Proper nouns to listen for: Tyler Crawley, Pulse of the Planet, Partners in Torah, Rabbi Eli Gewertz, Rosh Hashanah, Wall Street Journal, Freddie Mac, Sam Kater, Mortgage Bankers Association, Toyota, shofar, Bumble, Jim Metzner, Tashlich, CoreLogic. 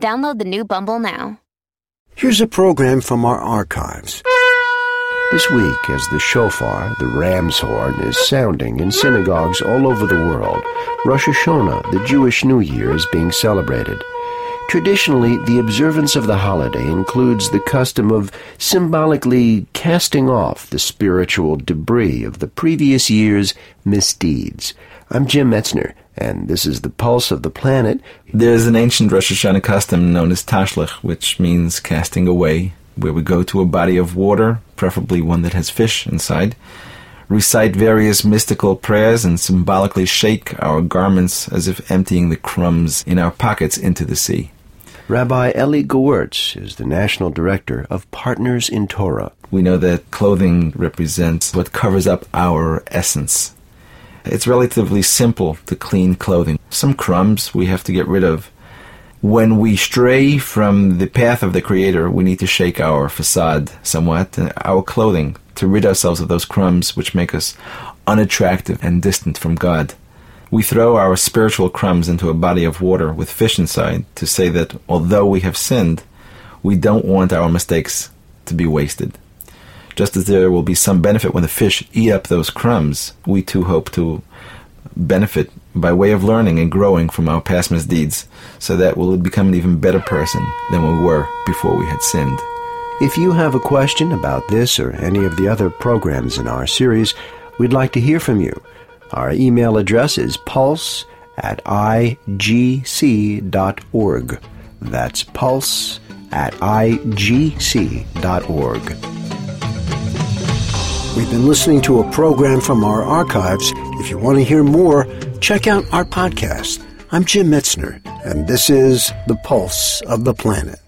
Download the new Bumble now. Here's a program from our archives. This week, as the shofar, the ram's horn, is sounding in synagogues all over the world, Rosh Hashanah, the Jewish New Year, is being celebrated. Traditionally, the observance of the holiday includes the custom of symbolically casting off the spiritual debris of the previous year's misdeeds. I'm Jim Metzner, and this is the Pulse of the Planet. There's an ancient Rosh Hashanah custom known as Tashlich, which means casting away, where we go to a body of water, preferably one that has fish inside, recite various mystical prayers, and symbolically shake our garments as if emptying the crumbs in our pockets into the sea. Rabbi Eli Gewertz is the national director of Partners in Torah. We know that clothing represents what covers up our essence. It's relatively simple to clean clothing. Some crumbs we have to get rid of. When we stray from the path of the Creator, we need to shake our facade somewhat, our clothing, to rid ourselves of those crumbs which make us unattractive and distant from God. We throw our spiritual crumbs into a body of water with fish inside to say that although we have sinned, we don't want our mistakes to be wasted. Just as there will be some benefit when the fish eat up those crumbs, we too hope to benefit by way of learning and growing from our past misdeeds, so that we'll become an even better person than we were before we had sinned. If you have a question about this or any of the other programs in our series, we'd like to hear from you. Our email address is pulse@igc.org. That's pulse@igc.org. We've been listening to a program from our archives. If you want to hear more, check out our podcast. I'm Jim Metzner, and this is The Pulse of the Planet.